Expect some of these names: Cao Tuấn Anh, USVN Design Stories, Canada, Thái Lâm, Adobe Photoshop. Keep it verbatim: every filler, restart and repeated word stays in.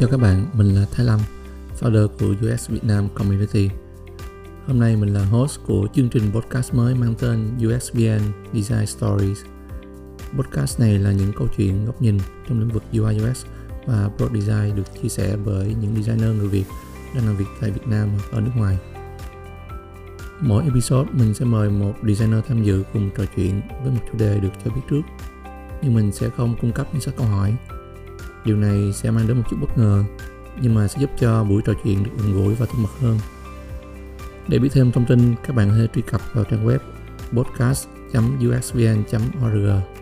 chào các bạn, mình là Thái Lâm, founder của u ét Vietnam Community. Hôm nay mình là host của chương trình podcast mới mang tên u ét vê en Design Stories. Podcast này là những câu chuyện góc nhìn trong lĩnh vực u i u ích và product design được chia sẻ bởi những designer người Việt đang làm việc tại Việt Nam hoặc ở nước ngoài. Mỗi episode mình sẽ mời một designer tham dự cùng trò chuyện với một chủ đề được cho biết trước, nhưng mình sẽ không cung cấp những sách câu hỏi. Điều này sẽ mang đến một chút bất ngờ, nhưng mà sẽ giúp cho buổi trò chuyện được gần gũi và thân mật hơn. Để biết thêm thông tin, các bạn có thể truy cập vào trang web podcast dot u s v n dot org.